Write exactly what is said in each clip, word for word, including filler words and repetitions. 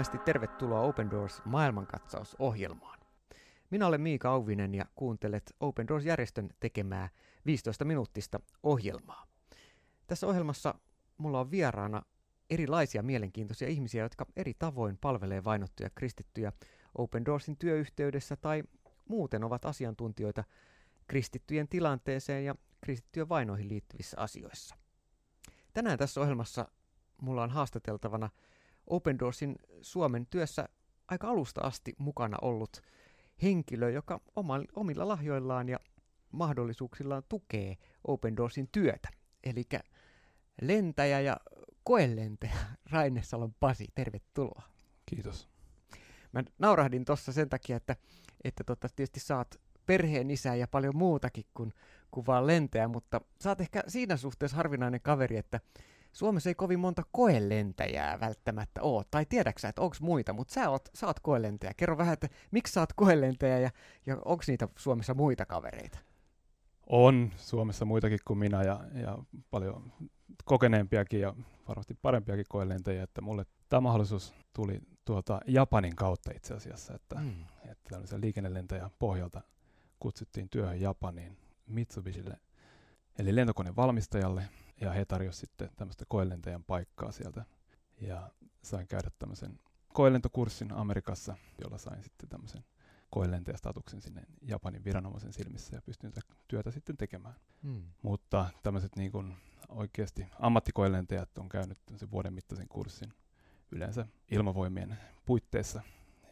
Lämpimästi tervetuloa Open Doors maailmankatsausohjelmaan. Minä olen Miika Auvinen ja kuuntelet Open Doors-järjestön tekemää viisitoista minuuttista ohjelmaa. Tässä ohjelmassa mulla on vieraana erilaisia mielenkiintoisia ihmisiä, jotka eri tavoin palvelee vainottuja kristittyjä Open Doorsin työyhteydessä tai muuten ovat asiantuntijoita kristittyjen tilanteeseen ja kristittyjen vainoihin liittyvissä asioissa. Tänään tässä ohjelmassa mulla on haastateltavana Open Doorsin Suomen työssä aika alusta asti mukana ollut henkilö, joka oma, omilla lahjoillaan ja mahdollisuuksillaan tukee Open Doorsin työtä. Eli lentäjä ja koelentäjä Rainesalon Pasi, tervetuloa. Kiitos. Mä naurahdin tuossa sen takia, että, että totta, tietysti sä oot perheen isä ja paljon muutakin kuin, kuin vaan lentäjä, mutta sä oot ehkä siinä suhteessa harvinainen kaveri, että Suomessa ei kovin monta koelentäjää välttämättä ole, tai tiedäksä, että onko muita, mutta sä oot, sä oot koelentäjä. Kerro vähän, että miksi sä oot koelentäjä ja, ja onko niitä Suomessa muita kavereita? On Suomessa muitakin kuin minä ja, ja paljon kokeneempiakin ja varmasti parempiakin koelentäjiä, että mulle tämä mahdollisuus tuli tuota Japanin kautta itse asiassa, että, mm. että tällaisen liikennelentäjän pohjalta kutsuttiin työhön Japaniin Mitsubishille, eli lentokoneen valmistajalle. Ja he tarjosivat sitten tämmöistä koelentäjän paikkaa sieltä. Ja sain käydä tämmöisen koelentokurssin Amerikassa, jolla sain sitten tämmöisen koelentäjästatuksen sinne Japanin viranomaisen silmissä ja pystyin tätä työtä sitten tekemään. Hmm. Mutta tämmöiset niin kuin oikeasti ammattikoelentäjät on käynyt tämmöisen vuoden mittaisen kurssin yleensä ilmavoimien puitteissa.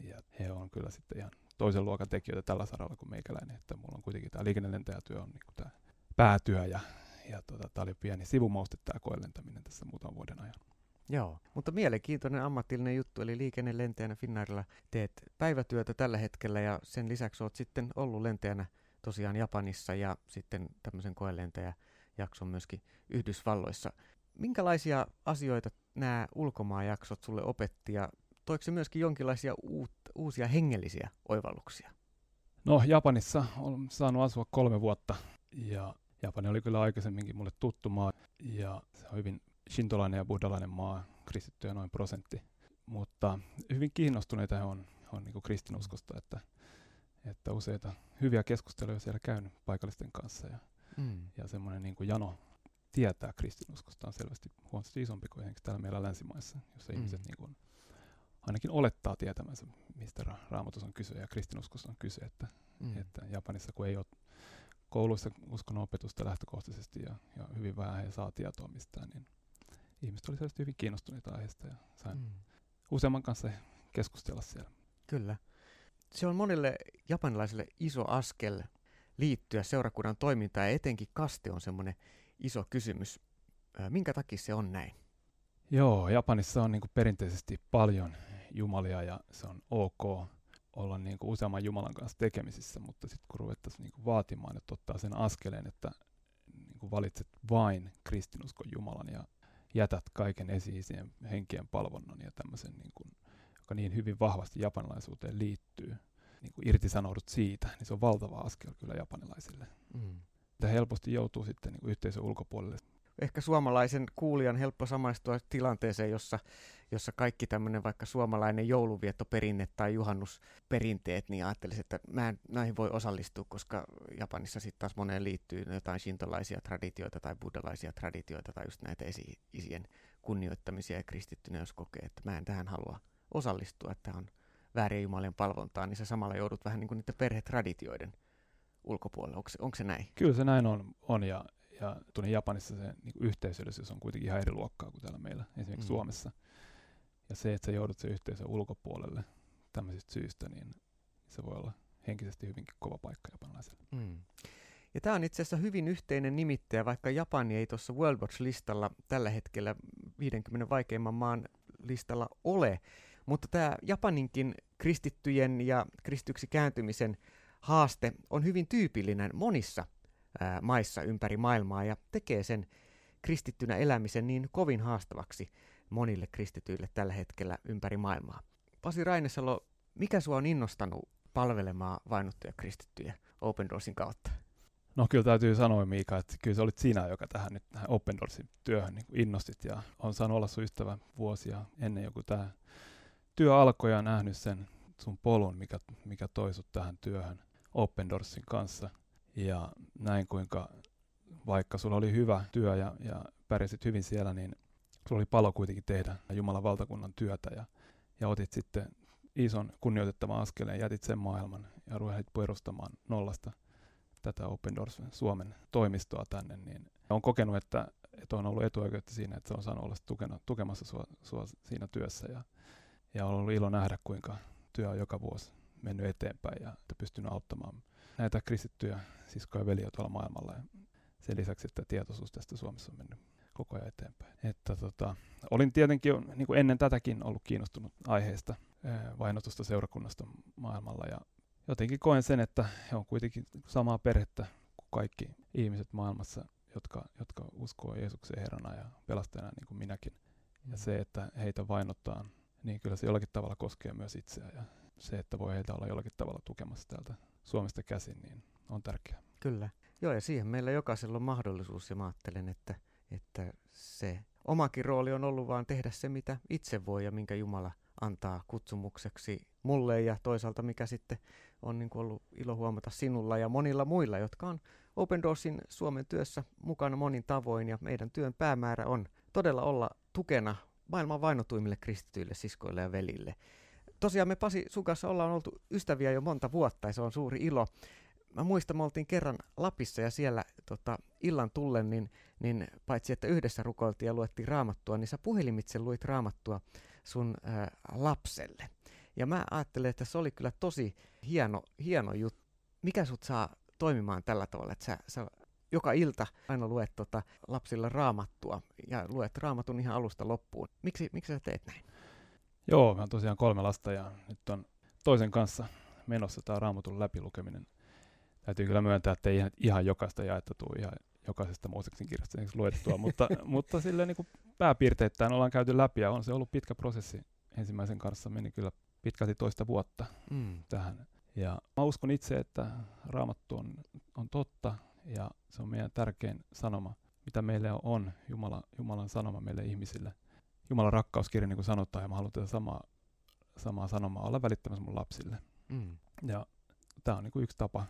Ja he on kyllä sitten ihan toisen luokan tekijöitä tällä saralla kuin meikäläinen. Että mulla on kuitenkin tämä liikennelentäjätyö on niin kuin tämä päätyö ja Ja tuota, tämä oli pieni sivumauste tämä koelentäminen tässä muutaman vuoden ajan. Joo, mutta mielenkiintoinen ammatillinen juttu, eli liikennelentäjänä Finnairilla teet päivätyötä tällä hetkellä ja sen lisäksi olet sitten ollut lentäjänä tosiaan Japanissa ja sitten tämmöisen koelentäjäjakson myöskin Yhdysvalloissa. Minkälaisia asioita nämä ulkomaajaksot sulle opetti ja toiko se myöskin jonkinlaisia uut, uusia hengellisiä oivalluksia? No Japanissa olen saanut asua kolme vuotta ja Japani oli kyllä aikaisemminkin mulle tuttu maa, ja se on hyvin shintolainen ja buddhalainen maa, kristittyjä noin prosentti. Mutta hyvin kiinnostuneita he on, on niin kuin kristinuskosta, että, että useita hyviä keskusteluja siellä käynyt paikallisten kanssa. Ja, mm. ja semmoinen niin kuin jano tietää kristinuskosta on selvästi huomattavasti isompi kuin täällä meillä länsimaissa, jossa mm. ihmiset niin kuin ainakin olettaa tietämänsä, mistä ra- raamatussa on kyse ja kristinuskossa on kyse. Että, mm. että Japanissa kun ei ole kouluissa uskonnonopetusta lähtökohtaisesti ja, ja hyvin vähän he saa tietoa mistään, niin ihmiset oli hyvin kiinnostuneita aiheesta ja sain mm. useamman kanssa keskustella siellä. Kyllä. Se on monille japanilaisille iso askel liittyä seurakunnan toimintaan ja etenkin kaste on semmoinen iso kysymys. Minkä takia se on näin? Joo, Japanissa on niinku perinteisesti paljon jumalia ja se on ok olla niin kuin useamman Jumalan kanssa tekemisissä, mutta sitten kun ruvettaisiin niin kuin vaatimaan, että ottaa sen askeleen, että niin kuin valitset vain kristinuskon Jumalan ja jätät kaiken esi-isien henkien palvonnan ja tämmöisen, niin kuin, joka niin hyvin vahvasti japanilaisuuteen liittyy, niin kuin irtisanoudut siitä, niin se on valtava askel kyllä japanilaisille. Mm. Tämä helposti joutuu sitten niin kuin yhteisön ulkopuolelle. Ehkä suomalaisen kuulijan helppo samaistua tilanteeseen, jossa, jossa kaikki tämmöinen vaikka suomalainen joulunviettoperinne tai juhannusperinteet, niin ajattelisi, että mä en näihin voi osallistua, koska Japanissa sitten taas moneen liittyy jotain shintolaisia traditioita tai buddhalaisia traditioita tai just näitä esi-isien kunnioittamisia ja kristittynä, jos kokee, että mä en tähän halua osallistua, että on väärien jumalien palvontaa, niin sä samalla joudut vähän niin kuin niiden perhetraditioiden ulkopuolelle. Onko se, onko se näin? Kyllä se näin on, on ja Ja tuonne Japanissa se niin kuin yhteisöllisyys on kuitenkin ihan eri luokkaa kuin täällä meillä, esimerkiksi mm. Suomessa. Ja se, että sä joudut sen yhteisön ulkopuolelle tämmöisistä syistä, niin se voi olla henkisesti hyvinkin kova paikka japanilaiselle. Mm. Ja tämä on itse asiassa hyvin yhteinen nimittäjä, vaikka Japani ei tuossa Worldwatch-listalla tällä hetkellä viidenkymmenen vaikeimman maan listalla ole. Mutta tämä Japaninkin kristittyjen ja kristyksi kääntymisen haaste on hyvin tyypillinen monissa maissa ympäri maailmaa ja tekee sen kristittynä elämisen niin kovin haastavaksi monille kristityille tällä hetkellä ympäri maailmaa. Pasi Rainesalo, mikä sua on innostanut palvelemaan vainottuja kristittyjä Open Doorsin kautta? No kyllä täytyy sanoa, Miika, että kyllä sä olit sinä, joka tähän nyt tähän Open Doorsin työhön niin kuin innostit ja on saanut olla sun ystävä vuosia ennen joku tämä työ alkoi ja nähnyt sen sun polun, mikä, mikä toi sut tähän työhön Open Doorsin kanssa. Ja näin kuinka vaikka sulla oli hyvä työ ja, ja pärjäsit hyvin siellä, niin sulla oli palo kuitenkin tehdä Jumalan valtakunnan työtä. Ja, ja otit sitten ison kunnioitettavan askeleen, jätit sen maailman ja ruvetit perustamaan nollasta tätä Open Doors Suomen toimistoa tänne. Niin olen kokenut, että, että on ollut etuoikeutta siinä, että se on saanut olla tukena, tukemassa sua, sua siinä työssä. Ja, ja on ollut ilo nähdä, kuinka työ on joka vuosi mennyt eteenpäin ja pystynyt auttamaan näitä kristittyjä siskoja ja veliä tuolla maailmalla. Ja sen lisäksi, että tietoisuus tästä Suomessa on mennyt koko ajan eteenpäin. Että, tota, olin tietenkin niin kuin ennen tätäkin ollut kiinnostunut aiheesta, vainotusta seurakunnasta maailmalla. Ja jotenkin koen sen, että he on kuitenkin samaa perhettä kuin kaikki ihmiset maailmassa, jotka, jotka uskoo Jeesukseen Herrana ja pelastajana niin kuin minäkin. Mm. Ja se, että heitä vainotaan, niin kyllä se jollakin tavalla koskee myös itseä. Ja se, että voi heitä olla jollakin tavalla tukemassa täältä Suomesta käsin, niin on tärkeää. Kyllä. Joo, ja siihen meillä jokaisella on mahdollisuus. Ja mä ajattelen, että, että se omakin rooli on ollut vaan tehdä se, mitä itse voi ja minkä Jumala antaa kutsumukseksi mulle ja toisaalta mikä sitten on niin kuin ollut ilo huomata sinulla ja monilla muilla, jotka on Open Doorsin Suomen työssä mukana monin tavoin, ja meidän työn päämäärä on todella olla tukena maailman vainotuimmille kristityille siskoille ja velille. Tosiaan me Pasi sun kanssa ollaan oltu ystäviä jo monta vuotta ja se on suuri ilo. Mä muistan, me oltiin kerran Lapissa ja siellä tota, illan tullen, niin, niin paitsi että yhdessä rukoiltiin ja luettiin raamattua, niin sä puhelimitse luit raamattua sun ä, lapselle. Ja mä ajattelin, että se oli kyllä tosi hieno, hieno juttu. Mikä sut saa toimimaan tällä tavalla, että sä, sä joka ilta aina luet tota, lapsilla raamattua ja luet raamatun ihan alusta loppuun. Miksi, miksi sä teet näin? Joo, mä oon tosiaan kolme lasta ja nyt on toisen kanssa menossa tää raamatun läpilukeminen. Täytyy kyllä myöntää, että ei ihan jokaista jaetta tule ihan jokaisesta Mooseksen kirjasta luettua, mutta, mutta silleen niin kuin pääpiirteittäin ollaan käyty läpi ja on se ollut pitkä prosessi. Ensimmäisen kanssa meni kyllä pitkälti toista vuotta mm. tähän. Ja mä uskon itse, että raamattu on, on totta ja se on meidän tärkein sanoma, mitä meille on, Jumala, Jumalan sanoma meille ihmisille. Jumalan rakkauskirja, niin kuin sanotaan, ja mä haluan tätä samaa, samaa sanomaa olla välittämässä mun lapsille. Mm. Ja tää on niin kuin yksi tapa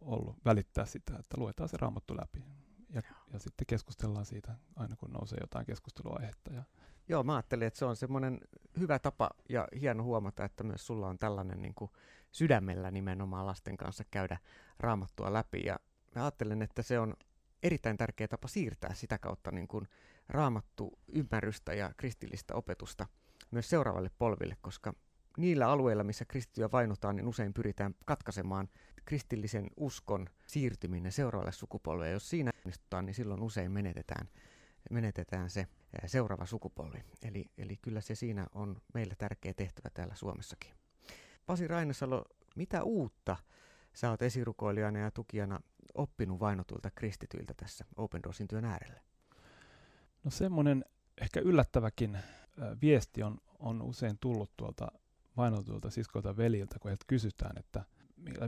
ollut välittää sitä, että luetaan se raamattu läpi ja, ja sitten keskustellaan siitä aina, kun nousee jotain keskusteluaihetta. Ja joo, mä ajattelin, että se on semmoinen hyvä tapa ja hieno huomata, että myös sulla on tällainen niin kuin sydämellä nimenomaan lasten kanssa käydä raamattua läpi. Ja mä ajattelen, että se on erittäin tärkeä tapa siirtää sitä kautta niin kuin raamattu ymmärrystä ja kristillistä opetusta myös seuraavalle polville, koska niillä alueilla, missä kristittyjä vainotaan, niin usein pyritään katkaisemaan kristillisen uskon siirtyminen seuraavalle sukupolvelle. Jos siinä onnistutaan, niin silloin usein menetetään, menetetään se seuraava sukupolvi. Eli, eli kyllä se siinä on meillä tärkeä tehtävä täällä Suomessakin. Pasi Rainesalo, mitä uutta sä oot esirukoilijana ja tukijana oppinut vainotuilta kristityiltä tässä Open Doorsin työn äärellä? No semmoinen ehkä yllättäväkin viesti on, on usein tullut tuolta vainotuilta siskoilta veliltä, kun heiltä kysytään, että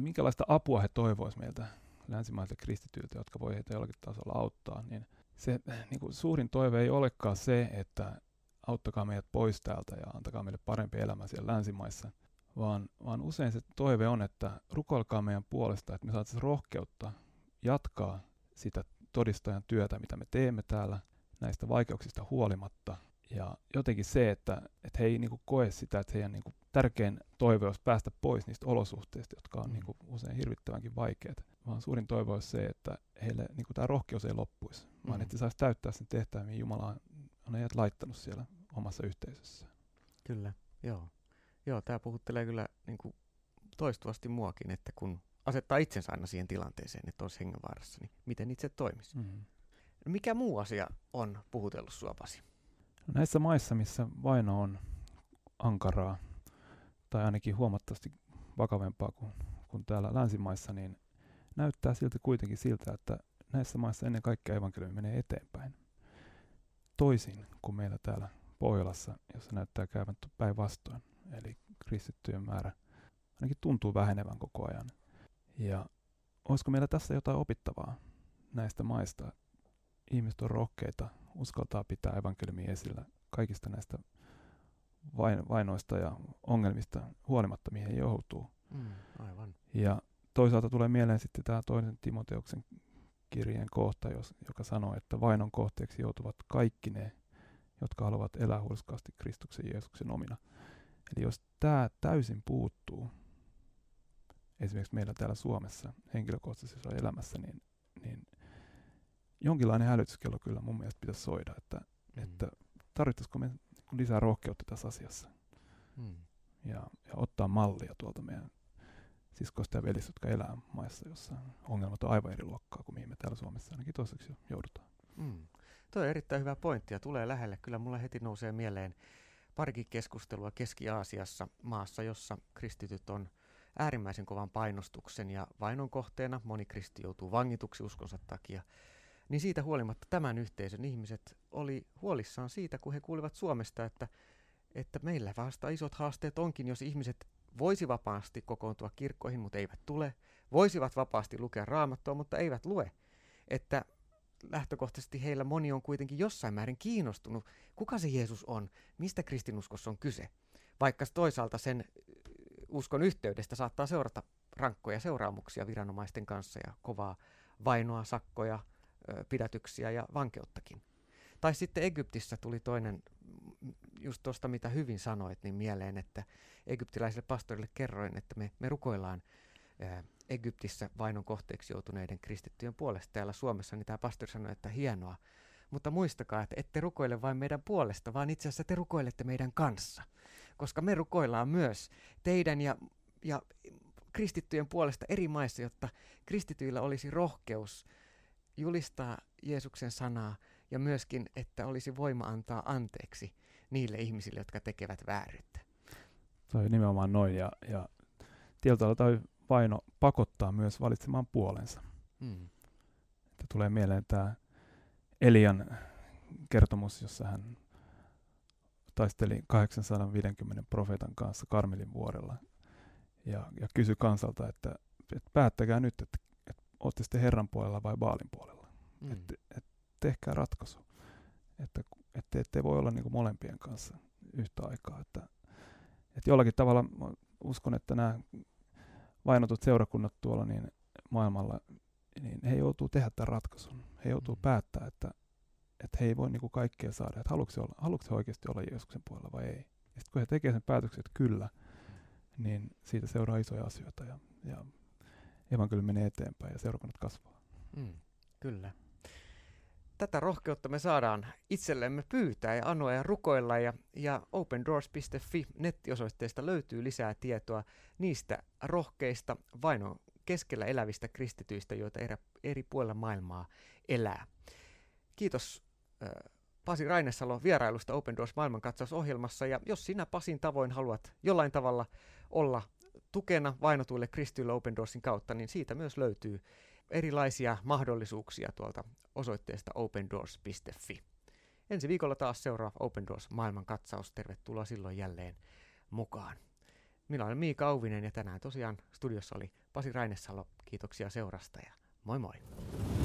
minkälaista apua he toivoisivat meiltä länsimaisilta kristityiltä, jotka voi heitä jollakin tasolla auttaa, niin se niin kuin suurin toive ei olekaan se, että auttakaa meidät pois täältä ja antakaa meille parempi elämä siellä länsimaissa, vaan, vaan usein se toive on, että rukoilkaa meidän puolesta, että me saataisiin rohkeutta jatkaa sitä todistajan työtä, mitä me teemme täällä näistä vaikeuksista huolimatta. Ja jotenkin se, että, että he ei niin kuin koe sitä, että heidän niin kuin tärkein toive olisi päästä pois niistä olosuhteista, jotka on niin kuin usein hirvittävänkin vaikeita, vaan suurin toive olisi se, että heille niin kuin tämä rohkeus ei loppuisi, vaan mm-hmm. että he saisi täyttää sen tehtävän, mihin Jumala on heidät laittanut siellä omassa yhteisössä. Kyllä, joo. Joo, tämä puhuttelee kyllä niin kuin toistuvasti muakin, että kun asettaa itsensä aina siihen tilanteeseen, että olisi hengenvaarassa, niin miten itse toimisi? Mm-hmm. No, mikä muu asia on puhutellut sinua, Pasi? Näissä maissa, missä vaino on ankaraa, tai ainakin huomattavasti vakavempaa kuin, kuin täällä länsimaissa, niin näyttää silti kuitenkin siltä, että näissä maissa ennen kaikkea evankeliumi menee eteenpäin. Toisin kuin meillä täällä Pohjolassa, jossa näyttää käyvän päinvastoin. Eli kristittyjen määrä ainakin tuntuu vähenevän koko ajan. Ja olisiko meillä tässä jotain opittavaa näistä maista? Ihmiset on rohkeita, uskaltaa pitää evankeliumia esillä kaikista näistä vain, vainoista ja ongelmista huolimatta, mihin he joutuu. Mm, aivan. Ja toisaalta tulee mieleen sitten tämä toisen Timoteuksen kirjeen kohta, jos, joka sanoo, että vainon kohteeksi joutuvat kaikki ne, jotka haluavat elää hurskaasti Kristuksen Jeesuksen omina. Eli jos tämä täysin puuttuu, esimerkiksi meillä täällä Suomessa henkilökohtaisessa elämässä, niin, niin jonkinlainen hälytyskello kyllä mun mielestä pitäisi soida, että, mm. että tarvittaisiko me lisää rohkeutta tässä asiassa mm. ja, ja ottaa mallia tuolta meidän siskoista ja velistä, jotka elää maissa, jossa ongelmat on aivan eri luokkaa kuin mihin me täällä Suomessa ainakin toiseksi joudutaan. Mm. Tuo on erittäin hyvä pointti ja tulee lähelle. Kyllä mulla heti nousee mieleen parikin keskustelua Keski-Aasiassa, maassa, jossa kristityt on äärimmäisen kovan painostuksen ja vainon kohteena. Moni kristi joutuu vangituksi uskonsa takia. Niin siitä huolimatta tämän yhteisön ihmiset oli huolissaan siitä, kun he kuulivat Suomesta, että, että meillä vasta isot haasteet onkin, jos ihmiset voisi vapaasti kokoontua kirkkoihin, mutta eivät tule. Voisivat vapaasti lukea Raamattua, mutta eivät lue. Että lähtökohtaisesti heillä moni on kuitenkin jossain määrin kiinnostunut, kuka se Jeesus on, mistä kristinuskossa on kyse. Vaikka toisaalta sen uskon yhteydestä saattaa seurata rankkoja seuraamuksia viranomaisten kanssa ja kovaa vainoa, sakkoja, pidätyksiä ja vankeuttakin. Tai sitten Egyptissä tuli toinen, just tuosta mitä hyvin sanoit, niin mieleen, että egyptiläiselle pastorille kerroin, että me, me rukoillaan ää, Egyptissä vainon kohteeksi joutuneiden kristittyjen puolesta täällä Suomessa, niin tämä pastori sanoi, että hienoa. Mutta muistakaa, että ette rukoile vain meidän puolesta, vaan itse asiassa te rukoilette meidän kanssa, koska me rukoillaan myös teidän ja, ja kristittyjen puolesta eri maissa, jotta kristityillä olisi rohkeus julistaa Jeesuksen sanaa ja myöskin, että olisi voima antaa anteeksi niille ihmisille, jotka tekevät vääryyttä. Se on nimenomaan noin, ja, ja tietyllä tai vaino pakottaa myös valitsemaan puolensa. Hmm. Että tulee mieleen tämä Elian kertomus, jossa hän taisteli kahdeksansataaviisikymmentä profeetan kanssa Karmelin vuorella ja, ja kysyi kansalta, että, että päättäkää nyt, että, että olette sitten Herran puolella vai Baalin puolella. Mm. Että et tehkää ratkaisu, että et, ettei voi olla niinku molempien kanssa yhtä aikaa. Että, et jollakin tavalla uskon, että nämä vainotut seurakunnat tuolla niin maailmalla, niin he joutuu tehdä tämän ratkaisun. He joutuu mm. päättämään, että, että he ei voi niinku kaikkea saada, että haluatko he, olla, haluatko he oikeasti olla Jeesuksen puolella vai ei. Ja sitten kun he tekevät sen päätöksen, että kyllä, mm. niin siitä seuraa isoja asioita ja, ja evankeliumi menee eteenpäin ja seurakunnat kasvaa. Mm. Kyllä. Tätä rohkeutta me saadaan itsellemme pyytää ja anoa ja rukoilla, ja, ja opendoors piste fi nettiosoitteesta löytyy lisää tietoa niistä rohkeista vainon keskellä elävistä kristityistä, joita erä, eri puolilla maailmaa elää. Kiitos äh, Pasi Rainesalo vierailusta Open Doors maailmankatsausohjelmassa, ja jos sinä Pasin tavoin haluat jollain tavalla olla tukena vainotuille kristityille Open Doorsin kautta, niin siitä myös löytyy erilaisia mahdollisuuksia tuolta osoitteesta open doors piste fi. Ensi viikolla taas seuraa Open Doors maailmankatsaus. Tervetuloa silloin jälleen mukaan. Minä olen Miika Auvinen ja tänään tosiaan studiossa oli Pasi Rainesalo. Kiitoksia seurasta ja moi moi!